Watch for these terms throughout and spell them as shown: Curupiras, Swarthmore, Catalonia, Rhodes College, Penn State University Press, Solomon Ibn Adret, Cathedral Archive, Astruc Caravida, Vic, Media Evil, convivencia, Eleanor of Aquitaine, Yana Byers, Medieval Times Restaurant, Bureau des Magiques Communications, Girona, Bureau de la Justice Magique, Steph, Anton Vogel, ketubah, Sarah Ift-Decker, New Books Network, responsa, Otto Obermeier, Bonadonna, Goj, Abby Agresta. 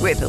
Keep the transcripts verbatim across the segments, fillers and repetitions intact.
With the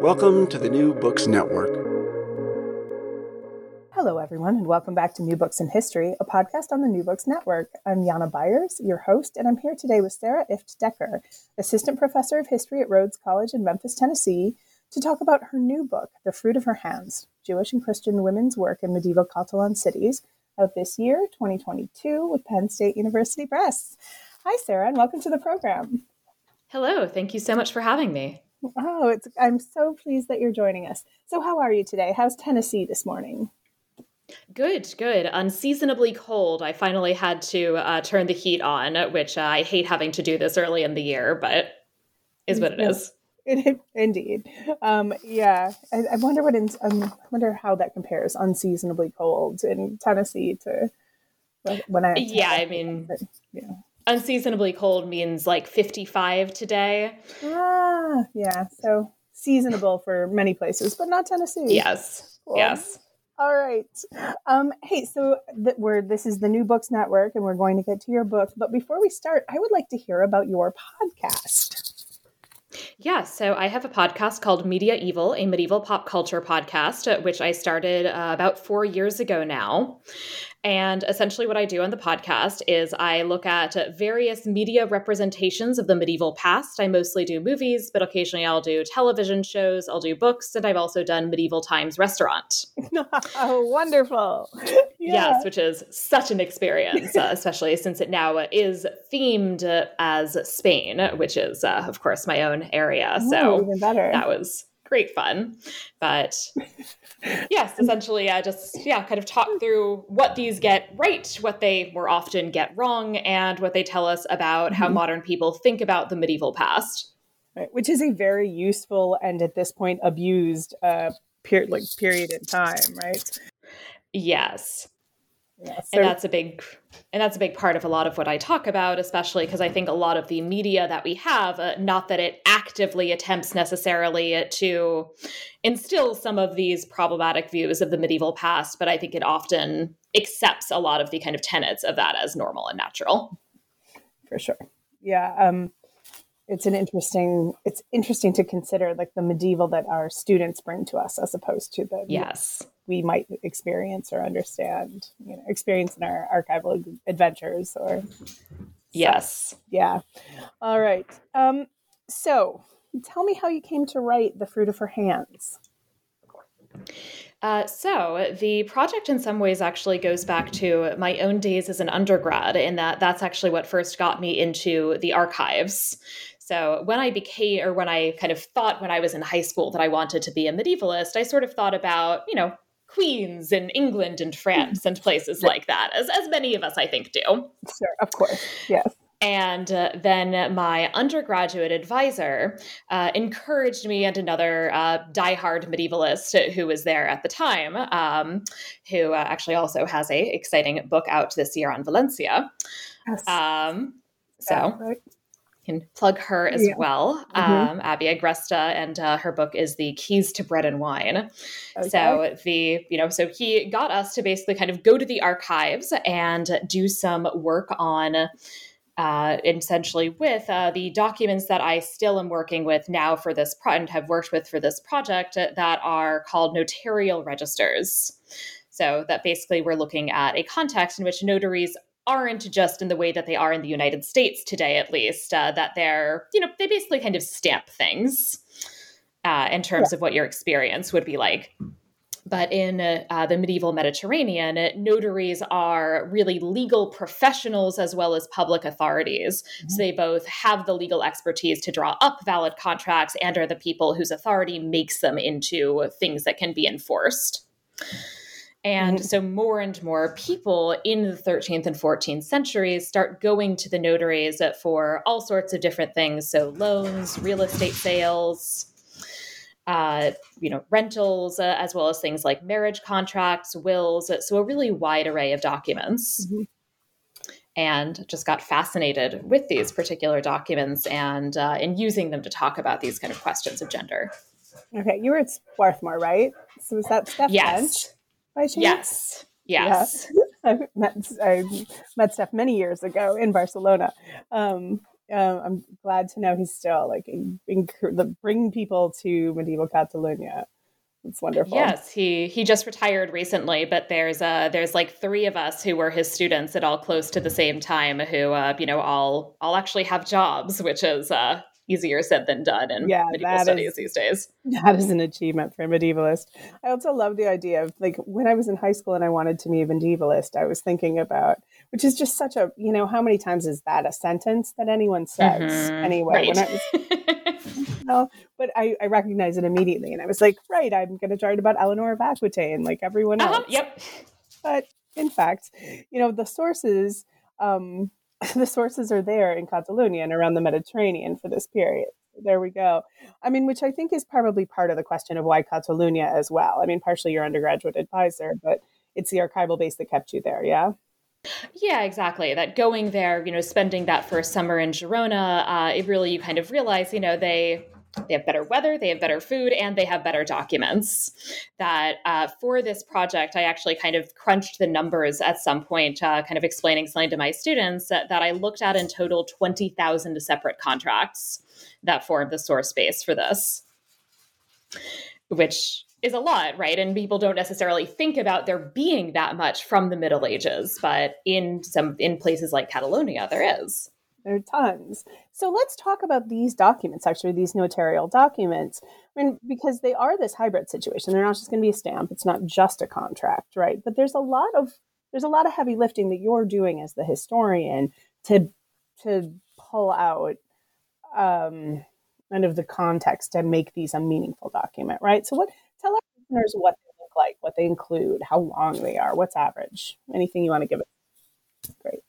Welcome to the New Books Network. Hello, everyone, and welcome back to New Books in History, a podcast on the New Books Network. I'm Yana Byers, your host, and I'm here today with Sarah Ift-Decker, assistant professor of history at Rhodes College in Memphis, Tennessee, to talk about her new book, The Fruit of Her Hands, Jewish and Christian Women's Work in Medieval Catalan Cities, out this year, twenty twenty-two, with Penn State University Press. Hi, Sarah, and welcome to the program. Hello. Thank you so much for having me. Oh, it's, I'm so pleased that you're joining us. So how are you today? How's Tennessee this morning? Good, good. Unseasonably cold. I finally had to uh, turn the heat on, which uh, I hate having to do this early in the year, but is what it yeah. is. It, indeed. Um, yeah. I, I wonder what, in, um, I wonder how that compares unseasonably cold in Tennessee to when I, yeah, I mean, but, yeah. Unseasonably cold means like fifty-five today. Ah, yeah. So seasonable for many places, but not Tennessee. Yes. Cool. Yes. All right. Um, hey, so th- we're, this is the New Books Network, and we're going to get to your book. But before we start, I would like to hear about your podcast. Yeah, so I have a podcast called Media Evil, a medieval pop culture podcast, which I started uh, about four years ago now. And essentially what I do on the podcast is I look at various media representations of the medieval past. I mostly do movies, but occasionally I'll do television shows, I'll do books, and I've also done Medieval Times Restaurant. Oh, wonderful. Yeah. Yes, which is such an experience, uh, especially since it now is themed uh, as Spain, which is, uh, of course, my own area. Oh, so even better. That was great fun. But yes, essentially, I just, yeah, kind of talk through what these get right, what they more often get wrong, and what they tell us about mm-hmm. how modern people think about the medieval past. Right, which is a very useful and at this point abused uh, period, like period in time, right? Yes. Yeah, so- and that's a big, and that's a big part of a lot of what I talk about, especially because I think a lot of the media that we have, uh, not that it actively attempts necessarily to instill some of these problematic views of the medieval past, but I think it often accepts a lot of the kind of tenets of that as normal and natural. For sure. Yeah. Um, it's an interesting, it's interesting to consider like the medieval that our students bring to us as opposed to the yes. we might experience or understand, you know, experience in our archival adventures or. Yes. So, yeah. All right. Um, so tell me how you came to write The Fruit of Her Hands. Uh, so the project in some ways actually goes back to my own days as an undergrad in that that's actually what first got me into the archives. So when I became, or when I kind of thought when I was in high school that I wanted to be a medievalist, I sort of thought about, you know, Queens and England and France and places like that, as, as many of us, I think, do. Sure, of course, yes. And uh, then my undergraduate advisor uh, encouraged me and another uh, diehard medievalist who was there at the time, um, who uh, actually also has a exciting book out this year on Valencia. Yes. Um, so. Yeah, right. can plug her as yeah. well. Mm-hmm. Um, Abby Agresta, and uh, her book is The Keys to Bread and Wine. Okay. So the, you know, so he got us to basically kind of go to the archives and do some work on uh, essentially with uh, the documents that I still am working with now for this pro- and have worked with for this project that are called notarial registers. So that basically we're looking at a context in which notaries aren't just in the way that they are in the United States today, at least, uh, that they're, you know, they basically kind of stamp things uh, in terms yeah. of what your experience would be like. But in uh, uh, the medieval Mediterranean, uh, notaries are really legal professionals as well as public authorities. Mm-hmm. So they both have the legal expertise to draw up valid contracts and are the people whose authority makes them into things that can be enforced. And so more and more people in the thirteenth and fourteenth centuries start going to the notaries for all sorts of different things. So loans, real estate sales, uh, you know, rentals, uh, as well as things like marriage contracts, wills. So a really wide array of documents. Mm-hmm. And just got fascinated with these particular documents and uh, in using them to talk about these kind of questions of gender. Okay. You were at Swarthmore, right? So was that Steph? Yes. Then? Yes. Yes. Yeah. I met, I met Steph many years ago in Barcelona. Um, uh, I'm glad to know he's still like inc- bring people to medieval Catalonia. It's wonderful. Yes. He, he just retired recently, but there's uh there's like three of us who were his students at all close to the same time who, uh, you know, all, all actually have jobs, which is, uh, easier said than done in yeah, medieval studies is, these days. That is an achievement for a medievalist. I also love the idea of like when I was in high school and I wanted to be a medievalist, I was thinking about, which is just such a, you know, how many times is that a sentence that anyone says mm-hmm. anyway? Right. When I was, you know, but I, I recognized it immediately. And I was like, right, I'm going to write about Eleanor of Aquitaine, like everyone else. Uh-huh, yep. But in fact, you know, the sources, um, the sources are there in Catalonia and around the Mediterranean for this period. There we go. I mean, which I think is probably part of the question of why Catalonia as well. I mean, partially your undergraduate advisor, but it's the archival base that kept you there. Yeah. Yeah, exactly. That going there, you know, spending that first summer in Girona, uh, it really, you kind of realize, you know, they... They have better weather, they have better food, and they have better documents. That uh, for this project, I actually kind of crunched the numbers at some point, uh, kind of explaining something to my students that, that I looked at in total twenty thousand separate contracts that formed the source base for this, which is a lot, right? And people don't necessarily think about there being that much from the Middle Ages, but in some in places like Catalonia, there is. There are tons. So let's talk about these documents, actually, these notarial documents, I mean, because they are this hybrid situation. They're not just going to be a stamp. It's not just a contract, right? But there's a lot of there's a lot of heavy lifting that you're doing as the historian to to pull out um, kind of the context and make these a meaningful document, right? So what tell our listeners what they look like, what they include, how long they are, what's average, anything you want to give us. Great.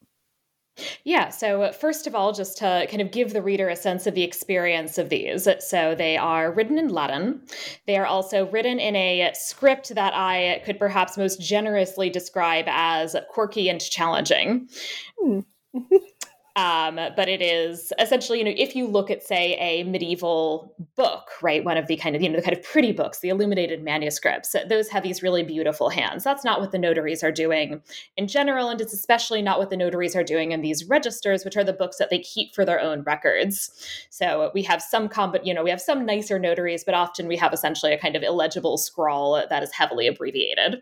Yeah. So first of all, just to kind of give the reader a sense of the experience of these. So they are written in Latin. They are also written in a script that I could perhaps most generously describe as quirky and challenging. Mm. Um, but it is essentially, you know, if you look at, say, a medieval book, right, one of the kind of, you know, the kind of pretty books, the illuminated manuscripts, those have these really beautiful hands. That's not what the notaries are doing in general, and it's especially not what the notaries are doing in these registers, which are the books that they keep for their own records. So we have some, comb- you know, we have some nicer notaries, but often we have essentially a kind of illegible scrawl that is heavily abbreviated.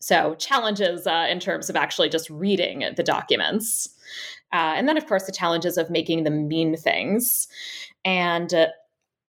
So challenges uh, in terms of actually just reading the documents. Uh, and then, of course, the challenges of making them mean things. And uh,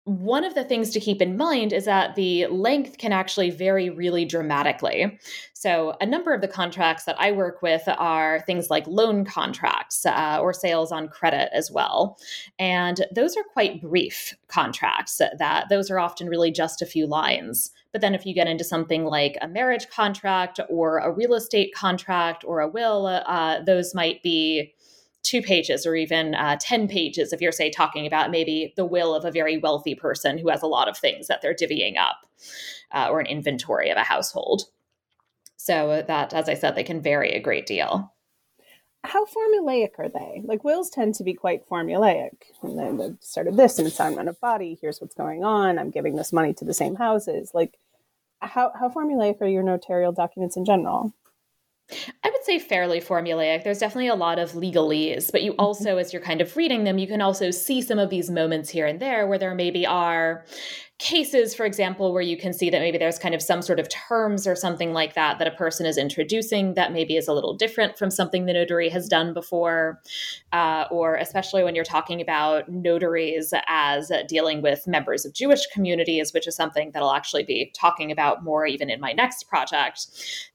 one of the things to keep in mind is that the length can actually vary really dramatically. So a number of the contracts that I work with are things like loan contracts uh, or sales on credit as well. And those are quite brief contracts. That those are often really just a few lines. But then if you get into something like a marriage contract or a real estate contract or a will, uh, those might be two pages or even uh, ten pages if you're, say, talking about maybe the will of a very wealthy person who has a lot of things that they're divvying up uh, or an inventory of a household. So that, as I said, they can vary a great deal. how formulaic are they? Like, wills tend to be quite formulaic. And then the sort of this assignment of body, here's what's going on, I'm giving this money to the same houses. Like, how, how formulaic are your notarial documents in general? I would say fairly formulaic. There's definitely a lot of legalese, but you also, as you're kind of reading them, you can also see some of these moments here and there where there maybe are cases, for example, where you can see that maybe there's kind of some sort of terms or something like that that a person is introducing that maybe is a little different from something the notary has done before, uh, or especially when you're talking about notaries as uh, dealing with members of Jewish communities, which is something that I'll actually be talking about more even in my next project,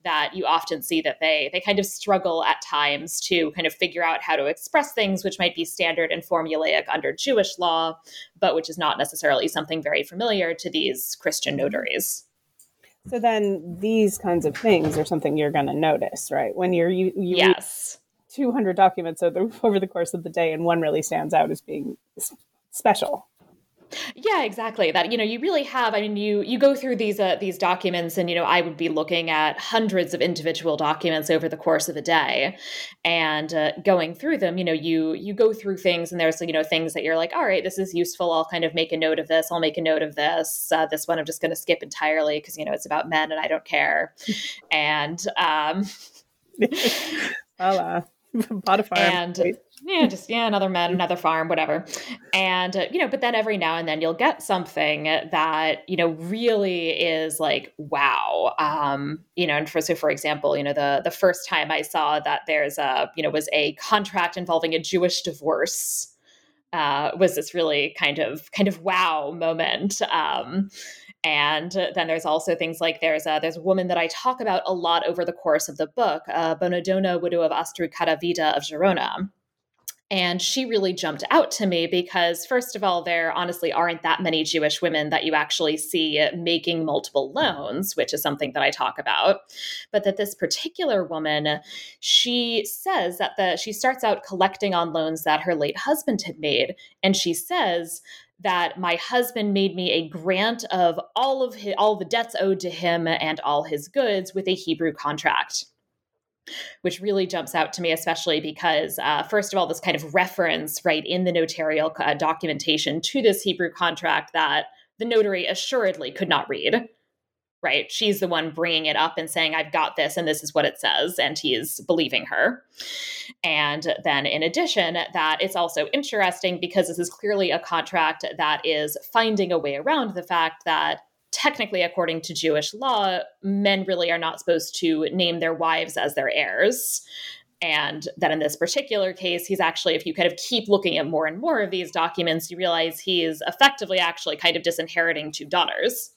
that you often see that they they kind of struggle at times to kind of figure out how to express things which might be standard and formulaic under Jewish law, but which is not necessarily something very familiar to these Christian notaries. So then these kinds of things are something you're going to notice, right? When you're you, you yes. read two hundred documents over the course of the day, and one really stands out as being special. Yeah, exactly. That, you know, you really have, I mean, you, you go through these, uh, these documents and, you know, I would be looking at hundreds of individual documents over the course of a day and uh, going through them, you know, you, you go through things and there's, you know, things that you're like, all right, this is useful. I'll kind of make a note of this. I'll make a note of this. Uh, this one I'm just going to skip entirely because, you know, it's about men and I don't care. and, um, Hola. Bought a farm. And right? yeah, just, yeah, another man, another farm, whatever. And, uh, you know, but then every now and then you'll get something that, you know, really is like, wow. Um, you know, and for, so for example, you know, the, the first time I saw that there's a, you know, was a contract involving a Jewish divorce, uh, was this really kind of, kind of wow moment. Um, And then there's also things like there's a, there's a woman that I talk about a lot over the course of the book, uh, Bonadonna, widow of Astruc Caravida of Girona. And she really jumped out to me because, first of all, there honestly aren't that many Jewish women that you actually see making multiple loans, which is something that I talk about. But that this particular woman, she says that the she starts out collecting on loans that her late husband had made. And she says that my husband made me a grant of all of his, all the debts owed to him and all his goods with a Hebrew contract, which really jumps out to me, especially because, uh, first of all, this kind of reference right in the notarial uh, documentation to this Hebrew contract that the notary assuredly could not read, right? She's the one bringing it up and saying, I've got this and this is what it says. And he's believing her. And then in addition, that it's also interesting because this is clearly a contract that is finding a way around the fact that technically, according to Jewish law, men really are not supposed to name their wives as their heirs. And that in this particular case, he's actually, if you kind of keep looking at more and more of these documents, you realize he is effectively actually kind of disinheriting two daughters.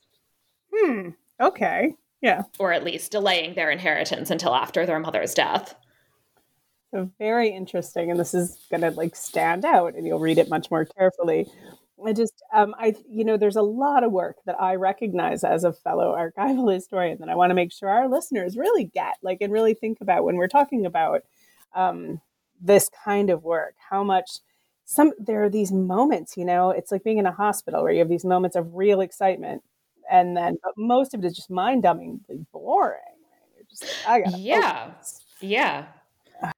Hmm. Okay. Yeah. Or at least delaying their inheritance until after their mother's death. So very interesting. And this is going to like stand out and you'll read it much more carefully. I just, um, I, you know, there's a lot of work that I recognize as a fellow archival historian that I want to make sure our listeners really get, like, and really think about when we're talking about um, this kind of work, how much some, there are these moments, you know, it's like being in a hospital where you have these moments of real excitement. And then but most of it is just mind-dumbingly boring. You're just like, I gotta yeah, focus. yeah.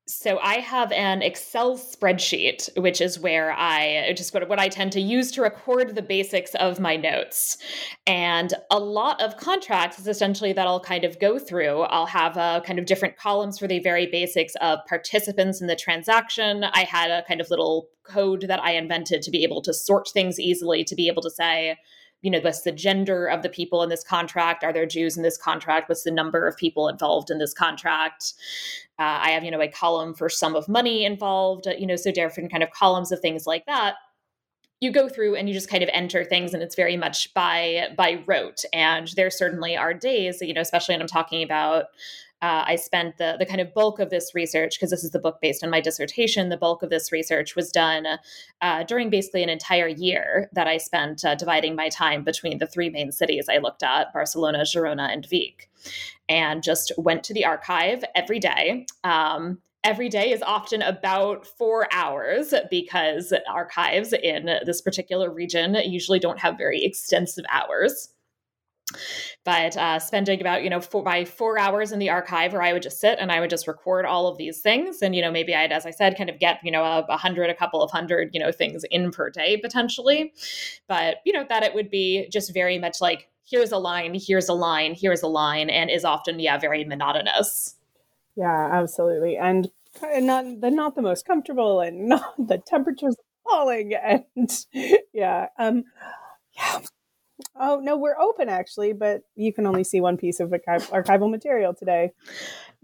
So I have an Excel spreadsheet, which is where I just what, what I tend to use to record the basics of my notes. And a lot of contracts is essentially that I'll kind of go through. I'll have a kind of different columns for the very basics of participants in the transaction. I had a kind of little code that I invented to be able to sort things easily, to be able to say, you know, what's the gender of the people in this contract? Are there Jews in this contract? What's the number of people involved in this contract? Uh, I have, you know, a column for sum of money involved, you know, so different kind of columns of things like that. You go through and you just kind of enter things and it's very much by by rote. And there certainly are days, you know, especially when I'm talking about Uh, I spent the the kind of bulk of this research, because this is the book based on my dissertation, the bulk of this research was done uh, during basically an entire year that I spent uh, dividing my time between the three main cities I looked at, Barcelona, Girona, and Vic, and just went to the archive every day. Um, every day is often about four hours because archives in this particular region usually don't have very extensive hours. But uh, spending about, you know, four, by four hours in the archive where I would just sit and I would just record all of these things. And, you know, maybe I'd, as I said, kind of get, you know, a, a hundred, a couple of hundred, you know, things in per day potentially. But, you know, that it would be just very much like, here's a line, here's a line, here's a line, and is often, yeah, very monotonous. Yeah, absolutely. And not the, not the most comfortable, and not the temperatures falling. And yeah, um, yeah. Oh, no, we're open, actually, but you can only see one piece of archive- archival material today.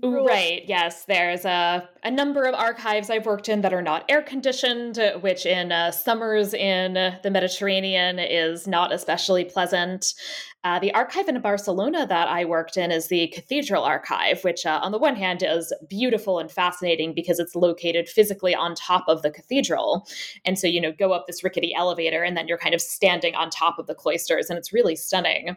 Right. Yes. There's a, a number of archives I've worked in that are not air conditioned, which in uh, summers in the Mediterranean is not especially pleasant. Uh, the archive in Barcelona that I worked in is the Cathedral Archive, which uh, on the one hand is beautiful and fascinating because it's located physically on top of the cathedral. And so, you know, go up this rickety elevator and then you're kind of standing on top of the cloisters, and it's really stunning.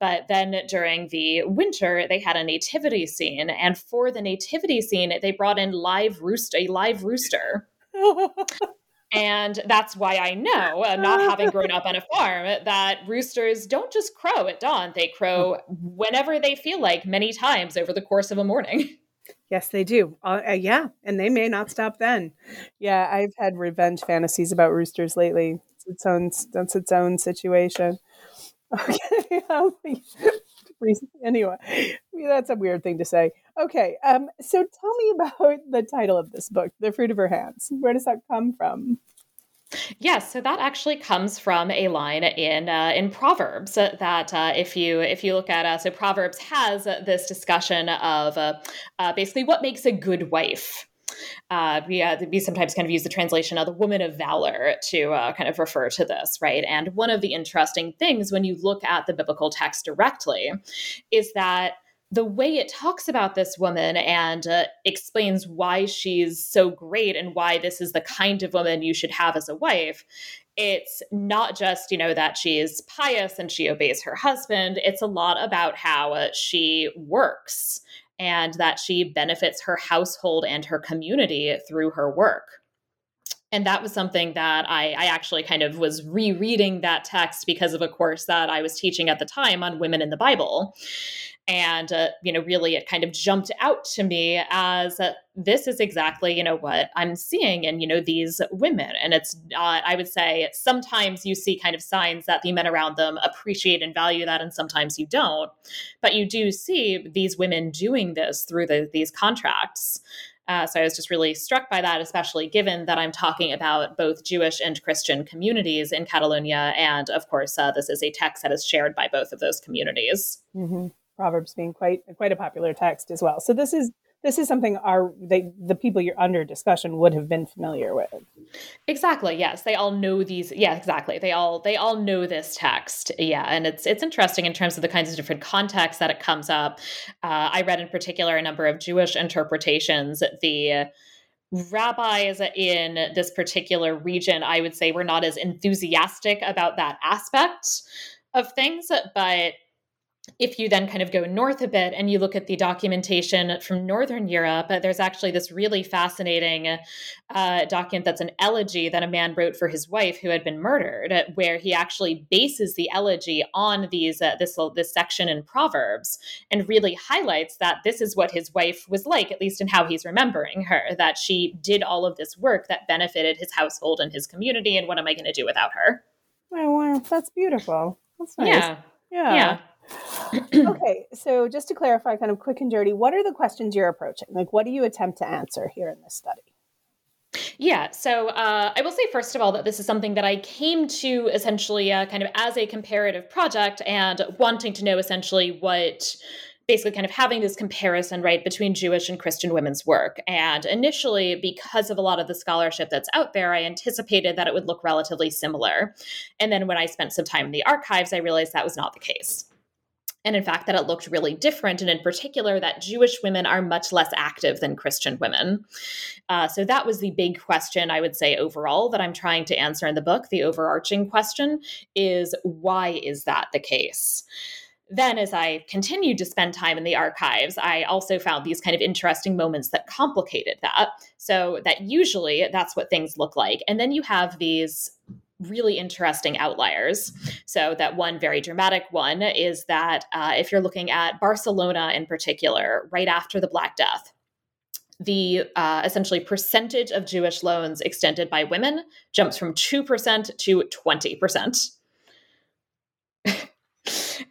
But then during the winter, they had a nativity scene, and for the nativity scene, they brought in live roost, a live rooster. And that's why I know, uh, not having grown up on a farm, that roosters don't just crow at dawn. They crow whenever they feel like, many times over the course of a morning. Yes, they do. Uh, uh, yeah. And they may not stop then. Yeah. I've had revenge fantasies about roosters lately. It's its own, that's its own situation. Okay. Anyway, I mean, that's a weird thing to say. Okay, um, so tell me about the title of this book, The Fruit of Her Hands. Where does that come from? Yes, yeah, so that actually comes from a line in uh, in Proverbs that uh, if you if you look at uh, so Proverbs has this discussion of uh, uh, basically what makes a good wife. Uh, we, uh, we sometimes kind of use the translation of the woman of valor to uh, kind of refer to this, right? And one of the interesting things when you look at the biblical text directly is that the way it talks about this woman and uh, explains why she's so great and why this is the kind of woman you should have as a wife, it's not just, you know, that she is pious and she obeys her husband. It's a lot about how uh, she works, and that she benefits her household and her community through her work. And that was something that I, I actually kind of was rereading that text because of a course that I was teaching at the time on women in the Bible. And, uh, you know, really it kind of jumped out to me as uh, this is exactly, you know, what I'm seeing in, you know, these women. And it's not, I would say sometimes you see kind of signs that the men around them appreciate and value that, and sometimes you don't. But you do see these women doing this through the, these contracts. Uh, so I was just really struck by that, especially given that I'm talking about both Jewish and Christian communities in Catalonia. And of course, uh, this is a text that is shared by both of those communities. Mm-hmm. Proverbs being quite quite a popular text as well. So this is this is something our they, the people you're under discussion would have been familiar with. Exactly. Yes, they all know these. Yeah, exactly. They all they all know this text. Yeah, and it's it's interesting in terms of the kinds of different contexts that it comes up. Uh, I read in particular a number of Jewish interpretations. The rabbis in this particular region, I would say, were not as enthusiastic about that aspect of things, but if you then kind of go north a bit and you look at the documentation from Northern Europe, there's actually this really fascinating uh, document that's an elegy that a man wrote for his wife who had been murdered, where he actually bases the elegy on these uh, this this section in Proverbs and really highlights that this is what his wife was like, at least in how he's remembering her, that she did all of this work that benefited his household and his community, and what am I going to do without her? Oh, wow, that's beautiful. That's nice. Yeah. Yeah. yeah. Okay, so just to clarify, kind of quick and dirty, what are the questions you're approaching? Like, what do you attempt to answer here in this study? Yeah, so uh, I will say, first of all, that this is something that I came to essentially uh, kind of as a comparative project and wanting to know essentially what... basically kind of having this comparison, right, between Jewish and Christian women's work. And initially, because of a lot of the scholarship that's out there, I anticipated that it would look relatively similar. And then when I spent some time in the archives, I realized that was not the case. And in fact, that it looked really different. And in particular, that Jewish women are much less active than Christian women. Uh, so that was the big question, I would say, overall, that I'm trying to answer in the book. The overarching question is, why is that the case? Then as I continued to spend time in the archives, I also found these kind of interesting moments that complicated that. So that usually that's what things look like. And then you have these really interesting outliers. So that one very dramatic one is that uh, if you're looking at Barcelona in particular, right after the Black Death, the uh, essentially percentage of Jewish loans extended by women jumps from two percent to twenty percent.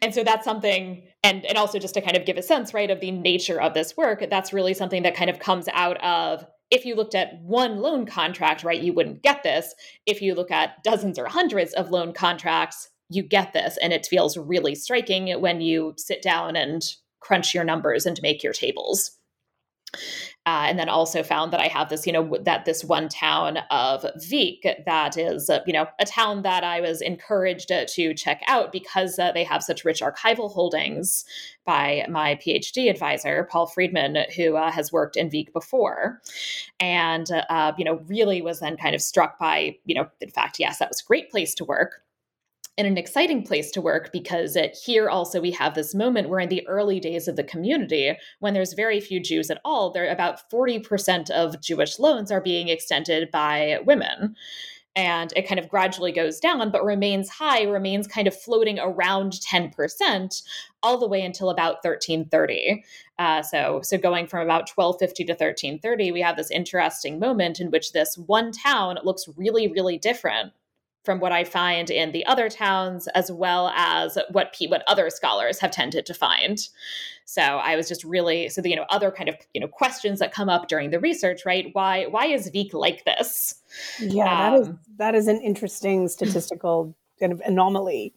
And so that's something, and, and also just to kind of give a sense, right, of the nature of this work, that's really something that kind of comes out of, if you looked at one loan contract, right, you wouldn't get this. If you look at dozens or hundreds of loan contracts, you get this. And it feels really striking when you sit down and crunch your numbers and make your tables. Uh, and then also found that I have this, you know, that this one town of Vic that is, uh, you know, a town that I was encouraged uh, to check out because uh, they have such rich archival holdings by my PhD advisor, Paul Friedman, who uh, has worked in Vic before. And, uh, you know, really was then kind of struck by, you know, in fact, yes, that was a great place to work. And an exciting place to work because it, here also we have this moment where in the early days of the community, when there's very few Jews at all, there about forty percent of Jewish loans are being extended by women. And it kind of gradually goes down, but remains high, remains kind of floating around ten percent all the way until about thirteen thirty. Uh, so, so going from about twelve fifty to thirteen thirty, we have this interesting moment in which this one town looks really, really different from what I find in the other towns, as well as what pe- what other scholars have tended to find. So I was just really, so the, you know, other kind of, you know, questions that come up during the research, right? Why, why is Vic like this? Yeah, um, that is, that is an interesting statistical kind of anomaly.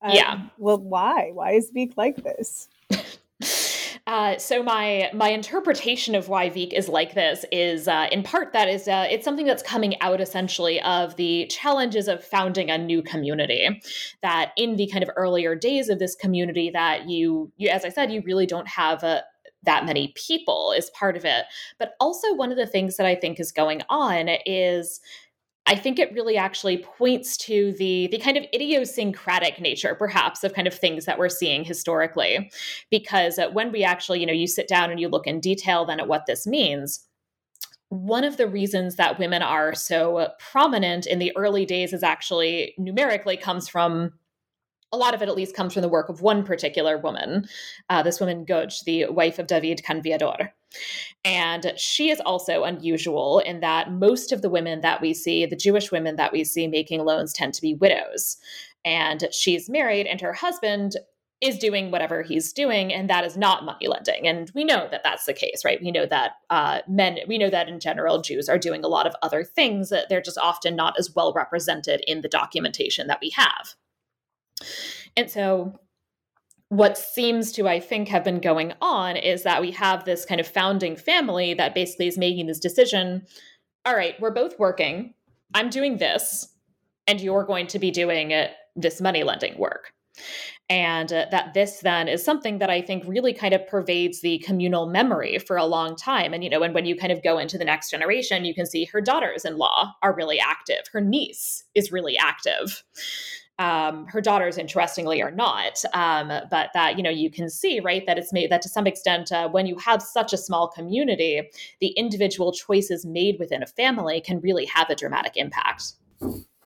Um, yeah. Well, why, why is Vic like this? Uh, so my my interpretation of why Vic is like this is uh, in part that is uh, it's something that's coming out essentially of the challenges of founding a new community, that in the kind of earlier days of this community that you, you as I said, you really don't have a, that many people is part of it. But also one of the things that I think is going on is I think it really actually points to the, the kind of idiosyncratic nature, perhaps, of kind of things that we're seeing historically. Because when we actually, you know, you sit down and you look in detail then at what this means, one of the reasons that women are so prominent in the early days is actually numerically comes from, a lot of it at least comes from the work of one particular woman, uh, this woman Goj, the wife of David Canviador. And she is also unusual in that most of the women that we see, the Jewish women that we see making loans, tend to be widows. And she's married and her husband is doing whatever he's doing, and that is not money lending. And we know that that's the case, right? We know that uh, men, we know that in general, Jews are doing a lot of other things that they're just often not as well represented in the documentation that we have. And so what seems to, I think, have been going on is that we have this kind of founding family that basically is making this decision. All right, we're both working. I'm doing this, and you're going to be doing uh, this money lending work. And uh, that this then is something that I think really kind of pervades the communal memory for a long time. And, you know, and when you kind of go into the next generation, you can see her daughters-in-law are really active. Her niece is really active. Um, her daughters, interestingly, are not, um, but that, you know, you can see, right, that it's made that to some extent, uh, when you have such a small community, the individual choices made within a family can really have a dramatic impact.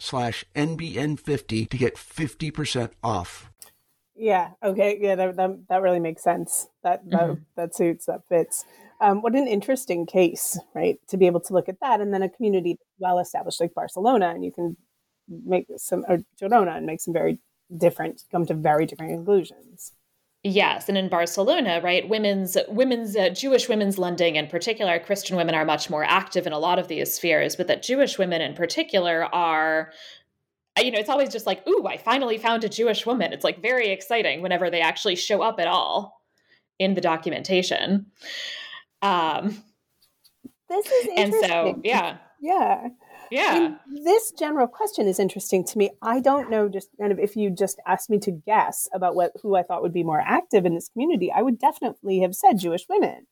slash N B N fifty to get fifty percent off. Yeah. Okay. Yeah. That, that, that really makes sense. That, that, mm-hmm. that suits, that fits. Um, what an interesting case, right? To be able to look at that. And then a community well-established like Barcelona, and you can make some, or Girona, and make some very different, come to very different conclusions. Yes. And in Barcelona, right, women's, women's, uh, Jewish women's lending in particular, Christian women are much more active in a lot of these spheres, but that Jewish women in particular are, you know, it's always just like, ooh, I finally found a Jewish woman. It's like very exciting whenever they actually show up at all in the documentation. Um, this is interesting. And so, yeah. Yeah. Yeah. And this general question is interesting to me. I don't know, just kind of if you just asked me to guess about what who I thought would be more active in this community, I would definitely have said Jewish women.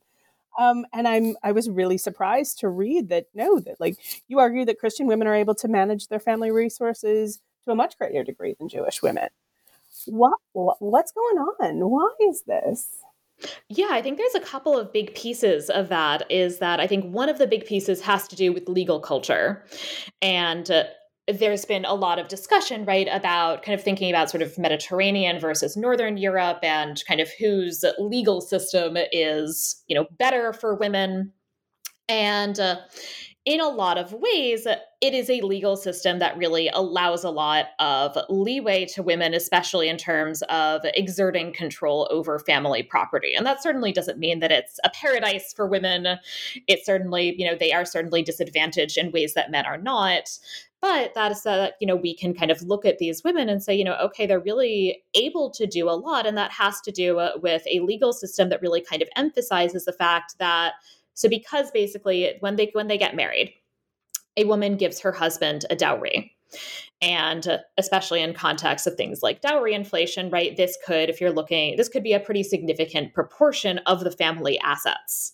Um, and I'm I was really surprised to read that, no, that like you argue that Christian women are able to manage their family resources to a much greater degree than Jewish women. What, what what's going on? Why is this? Yeah, I think there's a couple of big pieces of that is that I think one of the big pieces has to do with legal culture. And uh, there's been a lot of discussion, right, about kind of thinking about sort of Mediterranean versus Northern Europe and kind of whose legal system is, you know, better for women. And uh, in a lot of ways, it is a legal system that really allows a lot of leeway to women, especially in terms of exerting control over family property. And that certainly doesn't mean that it's a paradise for women. It certainly, you know, they are certainly disadvantaged in ways that men are not. But that is that, you know, we can kind of look at these women and say, you know, okay, they're really able to do a lot. And that has to do with a legal system that really kind of emphasizes the fact that So because basically when they when they get married, a woman gives her husband a dowry. And especially in context of things like dowry inflation, right, this could, if you're looking, this could be a pretty significant proportion of the family assets.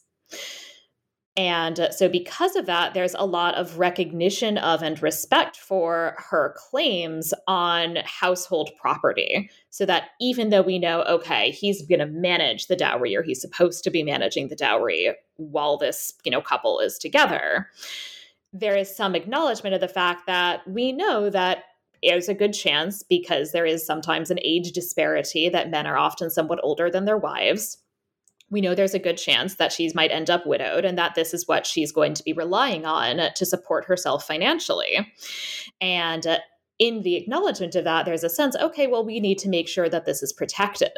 And so because of that, there's a lot of recognition of and respect for her claims on household property. So that even though we know, okay, he's going to manage the dowry, or he's supposed to be managing the dowry while this, you know, couple is together, there is some acknowledgement of the fact that we know that there's a good chance, because there is sometimes an age disparity, that men are often somewhat older than their wives. We know there's a good chance that she might end up widowed, and that this is what she's going to be relying on to support herself financially. And uh, in the acknowledgement of that, there's a sense, okay, well, we need to make sure that this is protected.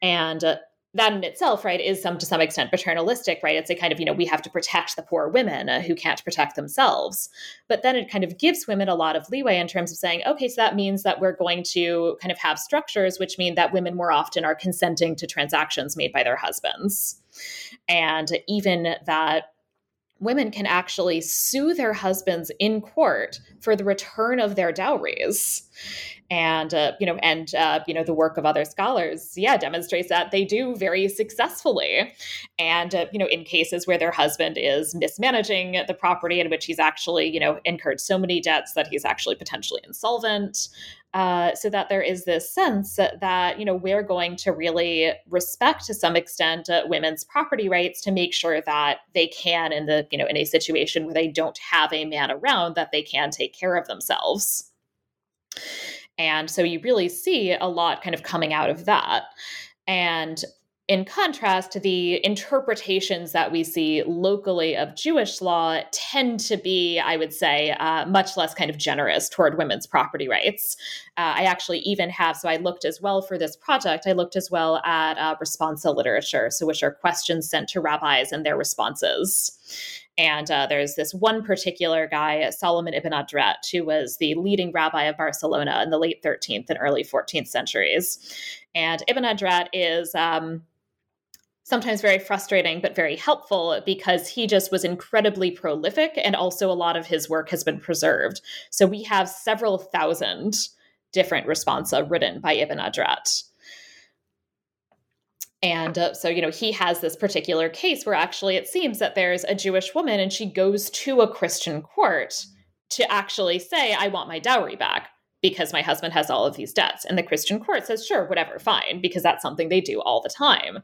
And uh, that in itself, right, is some to some extent paternalistic, right? It's a kind of, you know, we have to protect the poor women uh, who can't protect themselves. But then it kind of gives women a lot of leeway in terms of saying, okay, so that means that we're going to kind of have structures which mean that women more often are consenting to transactions made by their husbands. And even that women can actually sue their husbands in court for the return of their dowries. And, uh, you know, and, uh, you know, the work of other scholars, yeah, demonstrates that they do very successfully. And, uh, you know, in cases where their husband is mismanaging the property, in which he's actually, you know, incurred so many debts that he's actually potentially insolvent. Uh, so that there is this sense that, that, you know, we're going to really respect to some extent uh, women's property rights to make sure that they can, in the, you know, in a situation where they don't have a man around, that they can take care of themselves. And so you really see a lot kind of coming out of that. And in contrast, the interpretations that we see locally of Jewish law tend to be, I would say, uh, much less kind of generous toward women's property rights. Uh, I actually even have, so I looked as well for this project, I looked as well at uh, responsa literature, so which are questions sent to rabbis and their responses. And uh, there's this one particular guy, Solomon Ibn Adret, who was the leading rabbi of Barcelona in the late thirteenth and early fourteenth centuries. And Ibn Adret is um, sometimes very frustrating, but very helpful, because he just was incredibly prolific, and also a lot of his work has been preserved. So we have several thousand different responsa written by Ibn Adret. And uh, so, you know, he has this particular case where actually it seems that there's a Jewish woman, and she goes to a Christian court to actually say, I want my dowry back because my husband has all of these debts. And the Christian court says, sure, whatever, fine, because that's something they do all the time.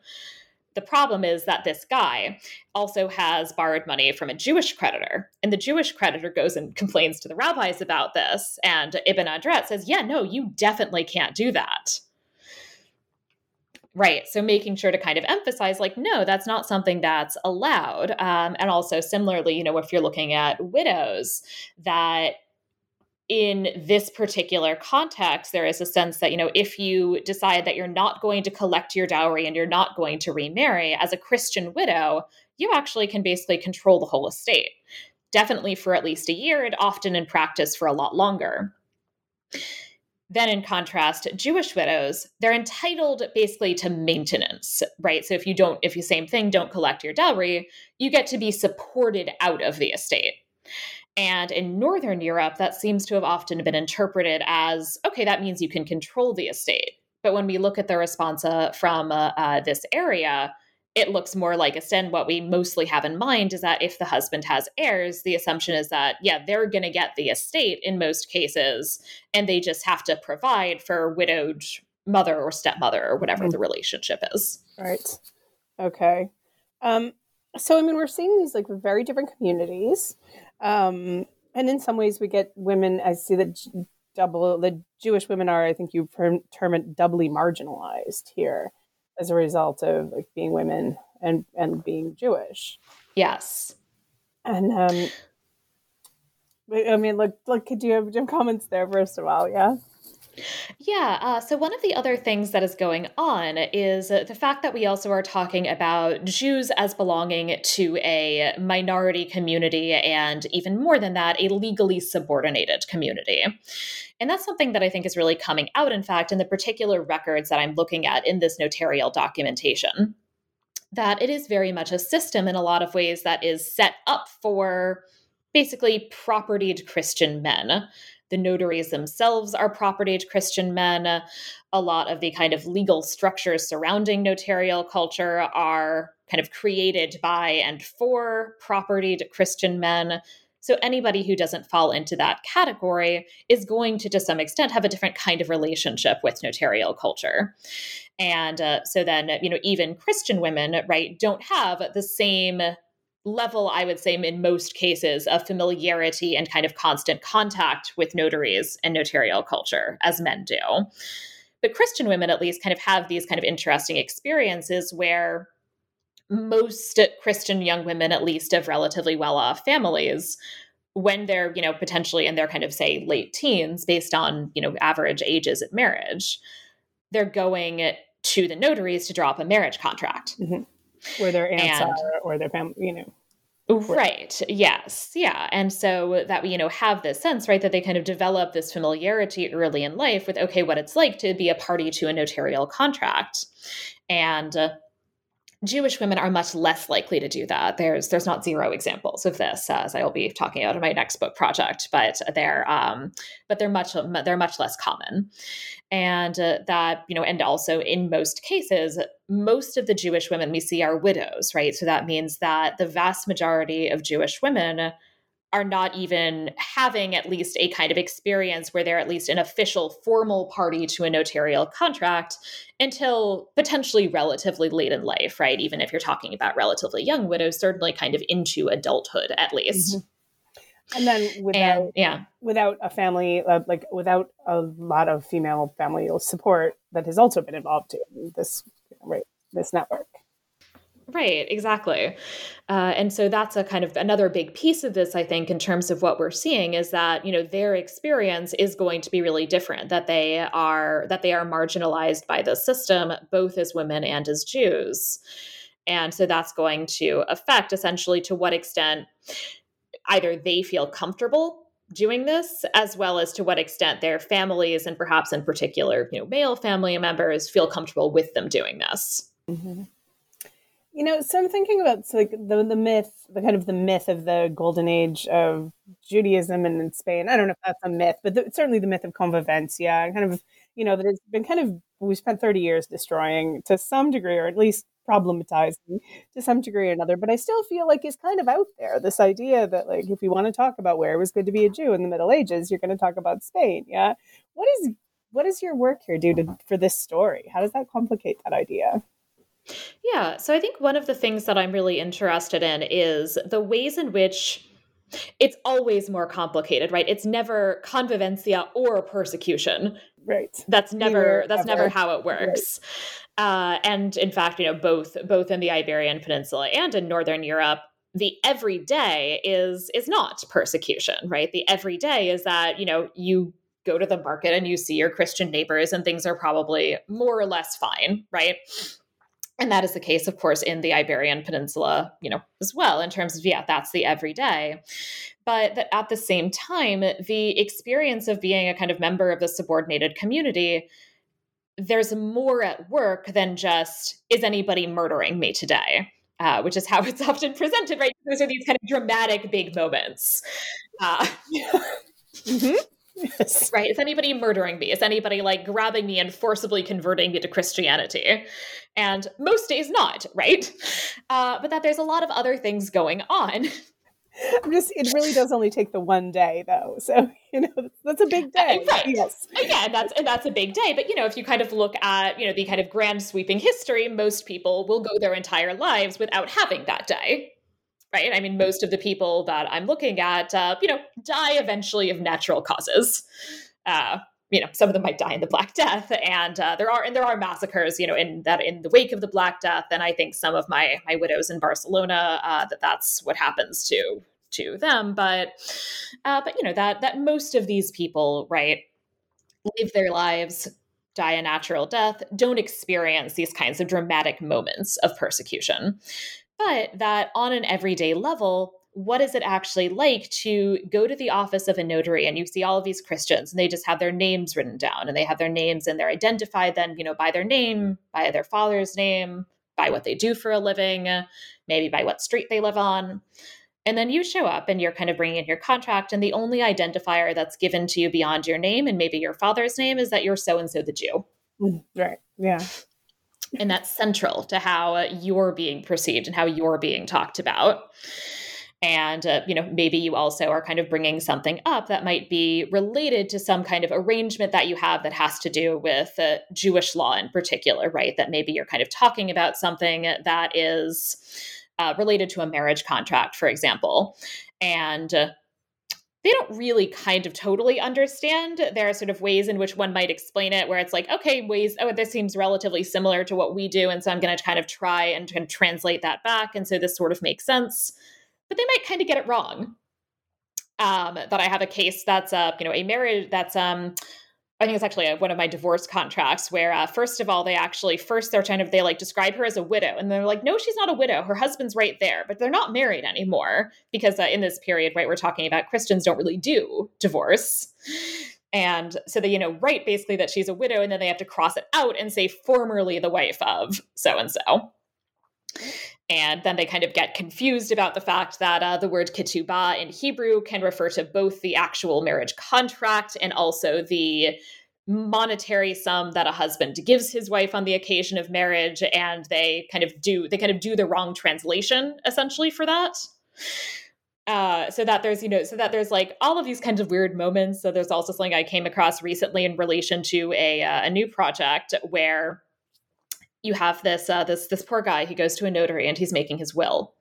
The problem is that this guy also has borrowed money from a Jewish creditor, and the Jewish creditor goes and complains to the rabbis about this. And Ibn Adret says, yeah, no, you definitely can't do that. Right. So making sure to kind of emphasize, like, no, that's not something that's allowed. Um, and also similarly, you know, if you're looking at widows, that in this particular context, there is a sense that, you know, if you decide that you're not going to collect your dowry and you're not going to remarry as a Christian widow, you actually can basically control the whole estate, definitely for at least a year and often in practice for a lot longer. Then in contrast, Jewish widows, they're entitled basically to maintenance, right? So if you don't, if you same thing, don't collect your dowry, you get to be supported out of the estate. And in Northern Europe, that seems to have often been interpreted as, okay, that means you can control the estate. But when we look at the responsa from uh, uh, this area, it looks more like, instead, what we mostly have in mind is that if the husband has heirs, the assumption is that, yeah, they're going to get the estate in most cases, and they just have to provide for widowed mother or stepmother or whatever the relationship is. Right. Okay. Um, so, I mean, we're seeing these like very different communities. Um, and in some ways we get women, I see that double, the Jewish women are, I think you term it doubly marginalized here, as a result of like being women and, and being Jewish. Yes. And, um, I mean, look, look, could you have some comments there first of all? Yeah. Yeah. Uh, so one of the other things that is going on is uh, the fact that we also are talking about Jews as belonging to a minority community, and even more than that, a legally subordinated community. And that's something that I think is really coming out, in fact, in the particular records that I'm looking at in this notarial documentation, that it is very much a system in a lot of ways that is set up for basically propertied Christian men. The notaries themselves are propertied Christian men. A lot of the kind of legal structures surrounding notarial culture are kind of created by and for propertied Christian men. So anybody who doesn't fall into that category is going to, to some extent, have a different kind of relationship with notarial culture. And uh, so then, you know, even Christian women, right, don't have the same level, I would say, in most cases, of familiarity and kind of constant contact with notaries and notarial culture as men do. But Christian women at least kind of have these kind of interesting experiences where most Christian young women, at least of relatively well-off families, when they're, you know, potentially in their kind of, say, late teens, based on, you know, average ages at marriage, they're going to the notaries to draw up a marriage contract. Mm-hmm. Where their aunts and, are, or their family, you know. Right. Yes. Yeah. And so that we, you know, have this sense, right, that they kind of develop this familiarity early in life with, okay, what it's like to be a party to a notarial contract. And uh, Jewish women are much less likely to do that. There's there's not zero examples of this, uh, as I will be talking about in my next book project, but they're um, but they're much they're much less common, and uh, that you know, and also in most cases, most of the Jewish women we see are widows, right? So that means that the vast majority of Jewish women are not even having at least a kind of experience where they're at least an official formal party to a notarial contract until potentially relatively late in life, right? Even if you're talking about relatively young widows, certainly kind of into adulthood at least. Mm-hmm. And then without, and, yeah. without a family, uh, like without a lot of female family support that has also been involved in this, right, this network. Right, exactly. Uh, and so that's a kind of another big piece of this, I think, in terms of what we're seeing is that, you know, their experience is going to be really different, that they are that they are marginalized by the system, both as women and as Jews. And so that's going to affect essentially to what extent either they feel comfortable doing this, as well as to what extent their families and perhaps in particular, you know, male family members feel comfortable with them doing this. Mm-hmm. You know, so I'm thinking about so like the the myth, the kind of the myth of the golden age of Judaism and in Spain. I don't know if that's a myth, but the, certainly the myth of convivencia, kind of, you know, that it's been kind of, we spent thirty years destroying to some degree, or at least problematizing to some degree or another. But I still feel like it's kind of out there, this idea that like, if you want to talk about where it was good to be a Jew in the Middle Ages, you're going to talk about Spain. Yeah. What is, what does your work here do to, for this story? How does that complicate that idea? Yeah. So I think one of the things that I'm really interested in is the ways in which it's always more complicated, right? It's never convivencia or persecution. Right. That's never, Neither, that's ever. never how it works. Right. Uh, and in fact, you know, both, both in the Iberian Peninsula and in Northern Europe, the everyday is is not persecution, right? The everyday is that, you know, you go to the market and you see your Christian neighbors and things are probably more or less fine, right? And that is the case, of course, in the Iberian Peninsula, you know, as well, in terms of, yeah, that's the everyday. But that at the same time, the experience of being a kind of member of the subordinated community, there's more at work than just, is anybody murdering me today? Uh, which is how it's often presented, right? Those are these kind of dramatic big moments. Uh, mm-hmm. Yes. Right? Is anybody murdering me? Is anybody like grabbing me and forcibly converting me to Christianity? And most days not, right? Uh, but that there's a lot of other things going on. I'm just, it really does only take the one day though. So, you know, that's a big day. Right. Yes. Yeah. And that's, and that's a big day. But, you know, if you kind of look at, you know, the kind of grand sweeping history, most people will go their entire lives without having that day. Right. I mean, most of the people that I'm looking at, uh, you know, die eventually of natural causes. Uh, you know, some of them might die in the Black Death, and uh, there are and there are massacres, you know, in that in the wake of the Black Death. And I think some of my my widows in Barcelona, uh, that that's what happens to to them. But uh, but you know that that most of these people, right, live their lives, die a natural death, don't experience these kinds of dramatic moments of persecution. But that on an everyday level, what is it actually like to go to the office of a notary and you see all of these Christians and they just have their names written down and they have their names and they're identified then, you know, by their name, by their father's name, by what they do for a living, maybe by what street they live on. And then you show up and you're kind of bringing in your contract, and the only identifier that's given to you beyond your name and maybe your father's name is that you're so-and-so the Jew. Right. Yeah. And that's central to how you're being perceived and how you're being talked about. And, uh, you know, maybe you also are kind of bringing something up that might be related to some kind of arrangement that you have that has to do with uh, Jewish law in particular, right? That maybe you're kind of talking about something that is uh, related to a marriage contract, for example. And uh, they don't really kind of totally understand. There are sort of ways in which one might explain it where it's like, okay, ways, oh, this seems relatively similar to what we do. And so I'm going to kind of try and, and translate that back. And so this sort of makes sense. But they might kind of get it wrong. Um, that I have a case that's, uh, you know, a marriage that's, um, I think it's actually a, one of my divorce contracts where, uh, first of all, they actually, first they're trying to, they like describe her as a widow, and they're like, no, she's not a widow. Her husband's right there, but they're not married anymore because uh, in this period, right, we're talking about Christians don't really do divorce. And so they, you know, write basically that she's a widow, and then they have to cross it out and say formerly the wife of so-and-so. And then they kind of get confused about the fact that uh, the word ketubah in Hebrew can refer to both the actual marriage contract and also the monetary sum that a husband gives his wife on the occasion of marriage. And they kind of do, they kind of do the wrong translation essentially for that. Uh, so that there's, you know, so that there's like all of these kinds of weird moments. So there's also something I came across recently in relation to a, uh, a new project where you have this uh, this this poor guy, he goes to a notary and he's making his will.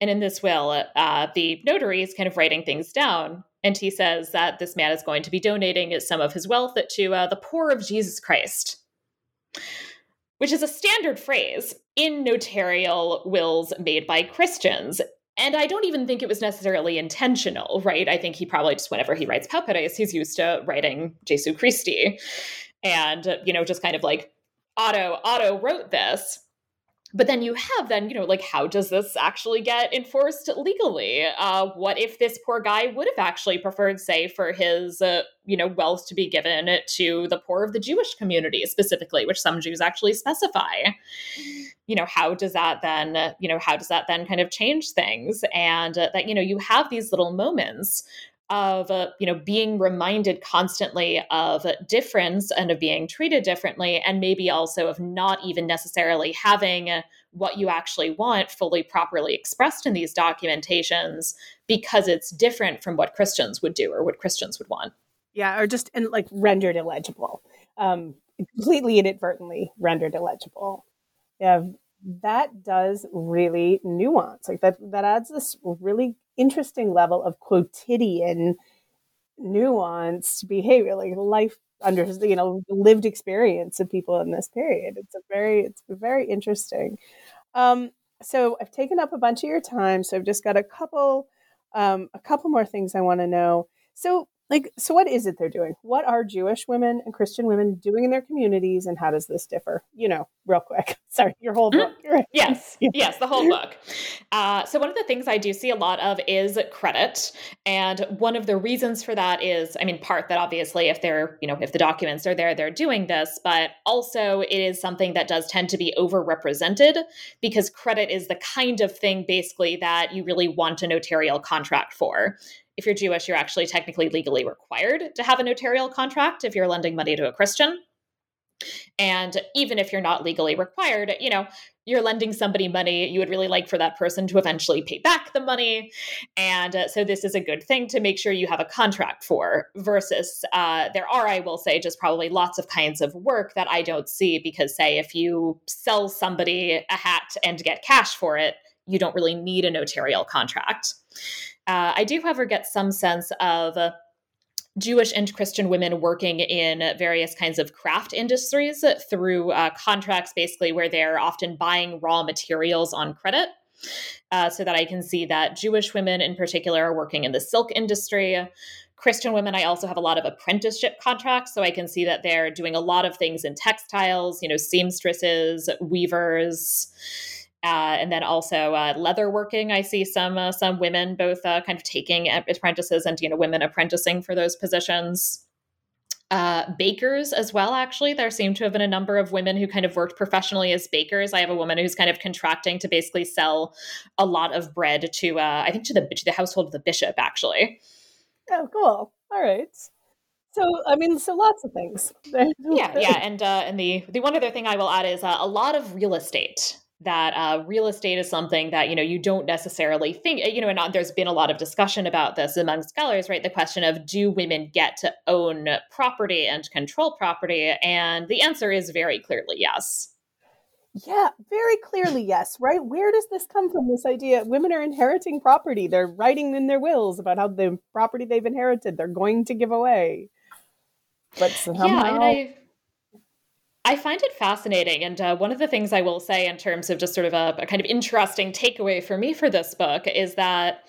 And in this will, uh, the notary is kind of writing things down. And he says that this man is going to be donating some of his wealth to uh, the poor of Jesus Christ, which is a standard phrase in notarial wills made by Christians. And I don't even think it was necessarily intentional, right? I think he probably just, whenever he writes Pauperes, he's used to writing Jesu Christi. And, uh, you know, just kind of like, Otto, Otto wrote this. But then you have then, you know, like, how does this actually get enforced legally? Uh, what if this poor guy would have actually preferred, say, for his, uh, you know, wealth to be given to the poor of the Jewish community specifically, which some Jews actually specify? You know, how does that then, you know, how does that then kind of change things? And uh, that, you know, you have these little moments of, uh, you know, being reminded constantly of difference and of being treated differently, and maybe also of not even necessarily having what you actually want fully properly expressed in these documentations because it's different from what Christians would do or what Christians would want. Yeah, or just and like rendered illegible, um, completely inadvertently rendered illegible. Yeah, that does really nuance. Like that, that adds this really interesting level of quotidian nuanced behavior, like life under, you know, lived experience of people in this period. It's a very, it's very interesting. Um, So I've taken up a bunch of your time. So I've just got a couple, um, a couple more things I want to know. So, like, so what is it they're doing? What are Jewish women and Christian women doing in their communities, and how does this differ? You know, real quick. Sorry, your whole book. Right. Yes, yes, the whole book. Uh, so one of the things I do see a lot of is credit, and one of the reasons for that is, I mean, part that obviously if they're, you know, if the documents are there, they're doing this, but also it is something that does tend to be overrepresented because credit is the kind of thing basically that you really want a notarial contract for. If you're Jewish, you're actually technically legally required to have a notarial contract if you're lending money to a Christian. And even if you're not legally required, you know, you're lending somebody money, you would really like for that person to eventually pay back the money. And uh, so this is a good thing to make sure you have a contract for versus uh, there are, I will say, just probably lots of kinds of work that I don't see because, say, if you sell somebody a hat and get cash for it, you don't really need a notarial contract. Uh, I do, however, get some sense of uh, Jewish and Christian women working in various kinds of craft industries through uh, contracts, basically, where they're often buying raw materials on credit. Uh, so that I can see that Jewish women in particular are working in the silk industry. Christian women, I also have a lot of apprenticeship contracts, so I can see that they're doing a lot of things in textiles, you know, seamstresses, weavers. Uh, and then also uh, leather working, I see some uh, some women both uh, kind of taking apprentices and, you know, women apprenticing for those positions. Uh, bakers as well, actually. There seem to have been a number of women who kind of worked professionally as bakers. I have a woman who's kind of contracting to basically sell a lot of bread to, uh, I think, to the, to the household of the bishop, actually. Oh, cool. All right. So, I mean, so lots of things. yeah, yeah. And, uh, and the, the one other thing I will add is uh, a lot of real estate. That uh, real estate is something that, you know, you don't necessarily think, you know, and there's been a lot of discussion about this among scholars, right? The question of, do women get to own property and control property? And the answer is very clearly yes. Yeah, very clearly yes, right? Where does this come from, this idea? Women are inheriting property. They're writing in their wills about how the property they've inherited, they're going to give away. But somehow... Yeah, and I- I find it fascinating. And uh, one of the things I will say in terms of just sort of a, a kind of interesting takeaway for me for this book is that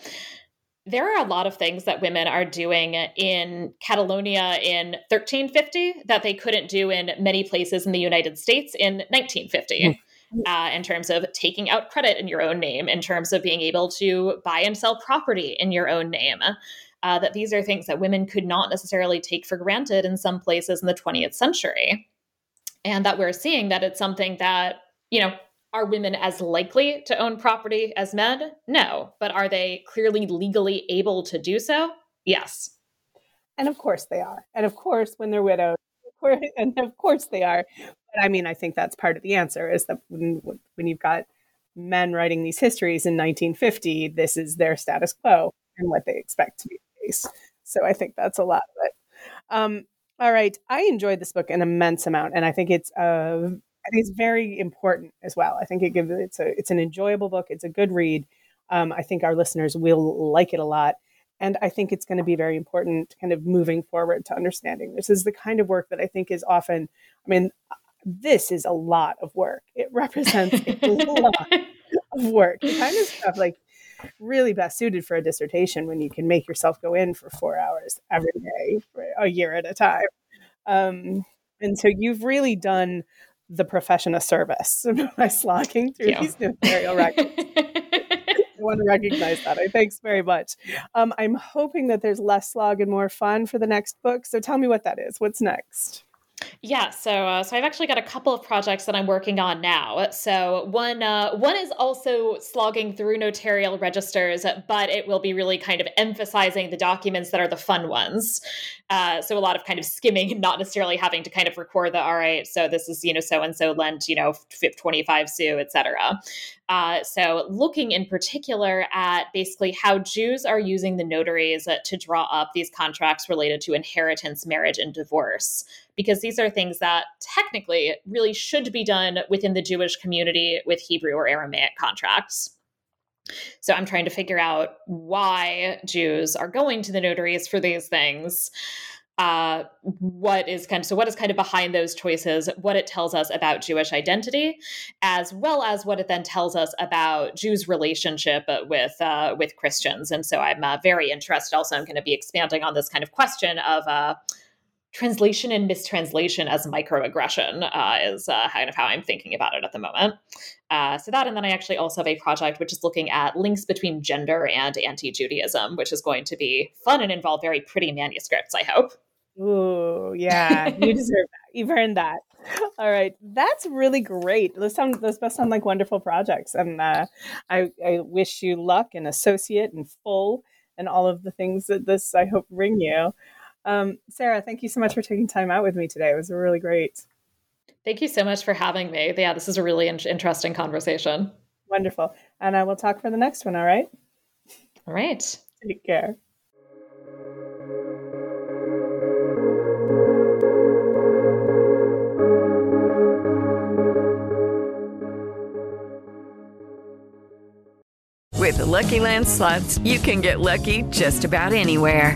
there are a lot of things that women are doing in Catalonia in thirteen fifty that they couldn't do in many places in the United States in nineteen fifty. Mm-hmm. Uh, in terms of taking out credit in your own name, in terms of being able to buy and sell property in your own name, uh, that these are things that women could not necessarily take for granted in some places in the twentieth century. And that we're seeing that it's something that, you know, are women as likely to own property as men? No. But are they clearly legally able to do so? Yes. And of course they are. And of course, when they're widowed, and of course they are. But I mean, I think that's part of the answer is that when, when you've got men writing these histories in nineteen fifty, this is their status quo and what they expect to be the case. So I think that's a lot of it. Um, All right. I enjoyed this book an immense amount, and I think it's uh, I think it's very important as well. I think it gives it's a it's an enjoyable book. It's a good read. Um, I think our listeners will like it a lot, and I think it's going to be very important, kind of moving forward to understanding. This is the kind of work that I think is often. I mean, this is a lot of work. It represents a lot of work. The kind of stuff like really best suited for a dissertation when you can make yourself go in for four hours every day for a year at a time. Um, and so you've really done the profession a service by slogging through yeah. these notarial records. I want to recognize that. I thanks very much. Um, I'm hoping that there's less slog and more fun for the next book. So tell me what that is. What's next? Yeah, so uh, so I've actually got a couple of projects that I'm working on now. So one uh, one is also slogging through notarial registers, but it will be really kind of emphasizing the documents that are the fun ones. Uh, so a lot of kind of skimming and not necessarily having to kind of record the, all right, so this is, you know, so-and-so lent, you know, twenty-five sous, et cetera. Uh, so looking in particular at basically how Jews are using the notaries to draw up these contracts related to inheritance, marriage, and divorce, because these are things that technically really should be done within the Jewish community with Hebrew or Aramaic contracts. So I'm trying to figure out why Jews are going to the notaries for these things. uh, what is kind of, so what is kind of behind those choices, what it tells us about Jewish identity, as well as what it then tells us about Jews' relationship with, uh, with Christians. And so I'm uh, very interested. Also, I'm going to be expanding on this kind of question of, uh, translation and mistranslation as microaggression uh, is uh, kind of how I'm thinking about it at the moment. Uh, so that, and then I actually also have a project which is looking at links between gender and anti-Judaism, which is going to be fun and involve very pretty manuscripts, I hope. Ooh, yeah, you deserve that. You've earned that. All right, that's really great. Those sound those must sound like wonderful projects, and uh, I I wish you luck and associate and full and all of the things that this I hope bring you. Um, Sarah, thank you so much for taking time out with me today. It was really great. Thank you so much for having me. Yeah, this is a really in- interesting conversation. Wonderful. And I will talk for the next one, all right? All right. Take care. With the Lucky Land Slots, you can get lucky just about anywhere.